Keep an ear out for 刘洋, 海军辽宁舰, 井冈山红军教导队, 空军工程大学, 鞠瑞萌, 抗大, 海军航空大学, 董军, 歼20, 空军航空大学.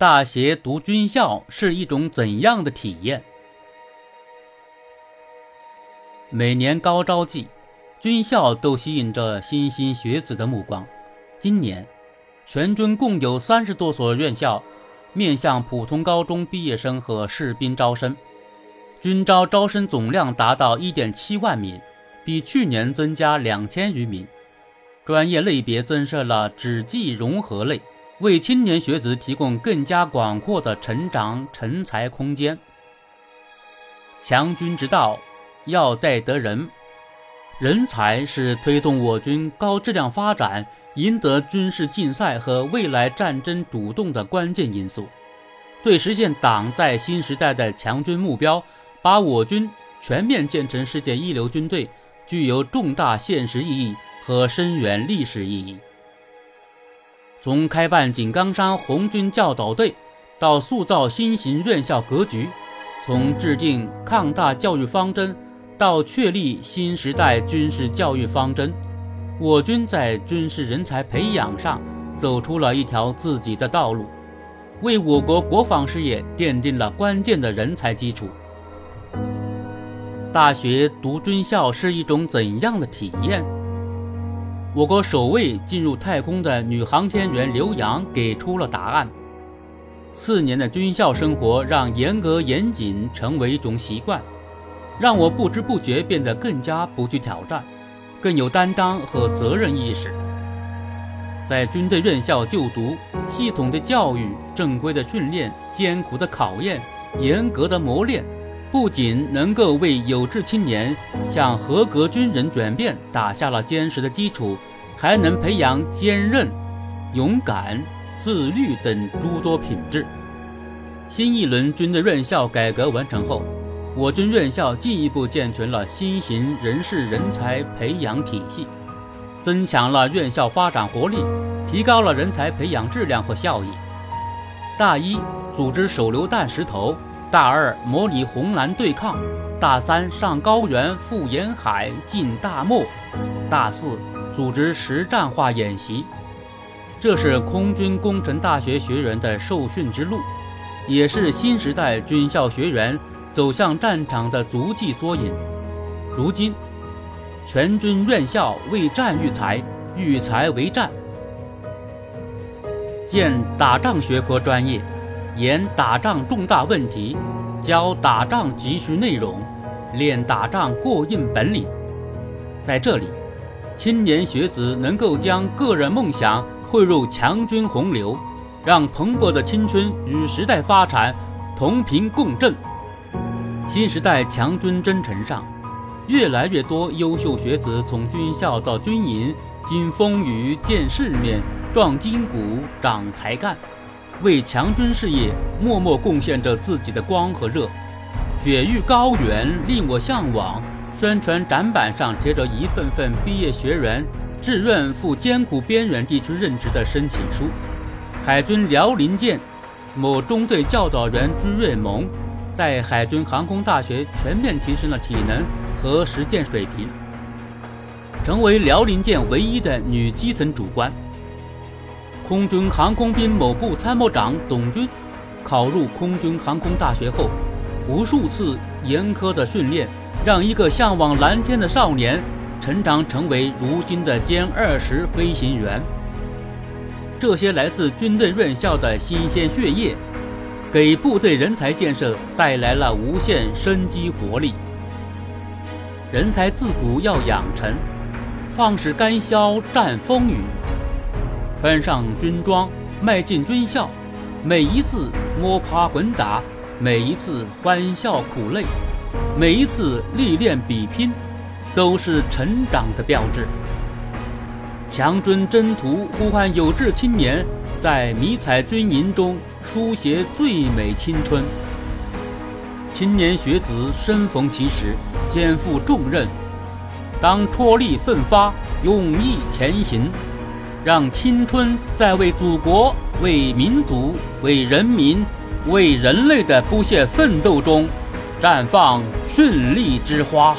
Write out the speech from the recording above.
大学读军校是一种怎样的体验？每年高招季，军校都吸引着莘莘学子的目光。今年全军共有30多所院校面向普通高中毕业生和士兵招生，军招招生总量达到 1.7 万名，比去年增加2000余名。专业类别增设了纸技融合类，为青年学子提供更加广阔的成长成才空间。强军之道，要在得人。人才是推动我军高质量发展、赢得军事竞赛和未来战争主动的关键因素，对实现党在新时代的强军目标，把我军全面建成世界一流军队，具有重大现实意义和深远历史意义。从开办井冈山红军教导队，到塑造新型院校格局，从制定抗大教育方针到确立新时代军事教育方针，我军在军事人才培养上走出了一条自己的道路，为我国国防事业奠定了关键的人才基础。大学读军校是一种怎样的体验？我国首位进入太空的女航天员刘洋给出了答案。4年的军校生活让严格严谨成为一种习惯，让我不知不觉变得更加不惧挑战，更有担当和责任意识。在军队院校就读，系统的教育、正规的训练、艰苦的考验、严格的磨练，不仅能够为有志青年向合格军人转变打下了坚实的基础，还能培养坚韧、勇敢、自律等诸多品质。新一轮军队院校改革完成后，我军院校进一步健全了新型人事人才培养体系，增强了院校发展活力，提高了人才培养质量和效益。大一组织手榴弹石头，大2模拟红蓝对抗，大3上高原赴沿海进大漠，大4组织实战化演习。这是空军工程大学学员的受训之路，也是新时代军校学员走向战场的足迹缩影。如今全军院校为战育才，育才为战，建打仗学科专业，研打仗重大问题，教打仗急需内容，练打仗过硬本领。在这里，青年学子能够将个人梦想汇入强军洪流，让蓬勃的青春与时代发展同频共振。新时代强军征程上，越来越多优秀学子从军校到军营，经风雨见世面，壮筋骨长才干，为强军事业默默贡献着自己的光和热。雪域高原令我向往，宣传展板上贴着一份份毕业学员志愿赴艰苦边远地区任职的申请书。海军辽宁舰某中队教导员鞠瑞萌在海军航空大学全面提升了体能和实践水平，成为辽宁舰唯一的女基层主官。空军航空兵某部参谋长董军考入空军航空大学后，无数次严苛的训练让一个向往蓝天的少年成长成为如今的歼20飞行员。这些来自军队院校的新鲜血液，给部队人才建设带来了无限生机活力。人才自古要养成，放矢干霄战风雨，穿上军装，迈进军校，每一次摸爬滚打，每一次欢笑苦累，每一次历练比拼，都是成长的标志。强军征途呼唤有志青年在迷彩军营中书写最美青春，青年学子身逢其时，肩负重任，当踔厉奋发，勇毅前行，让青春在为祖国、为民族、为人民、为人类的不懈奋斗中绽放绚丽之花。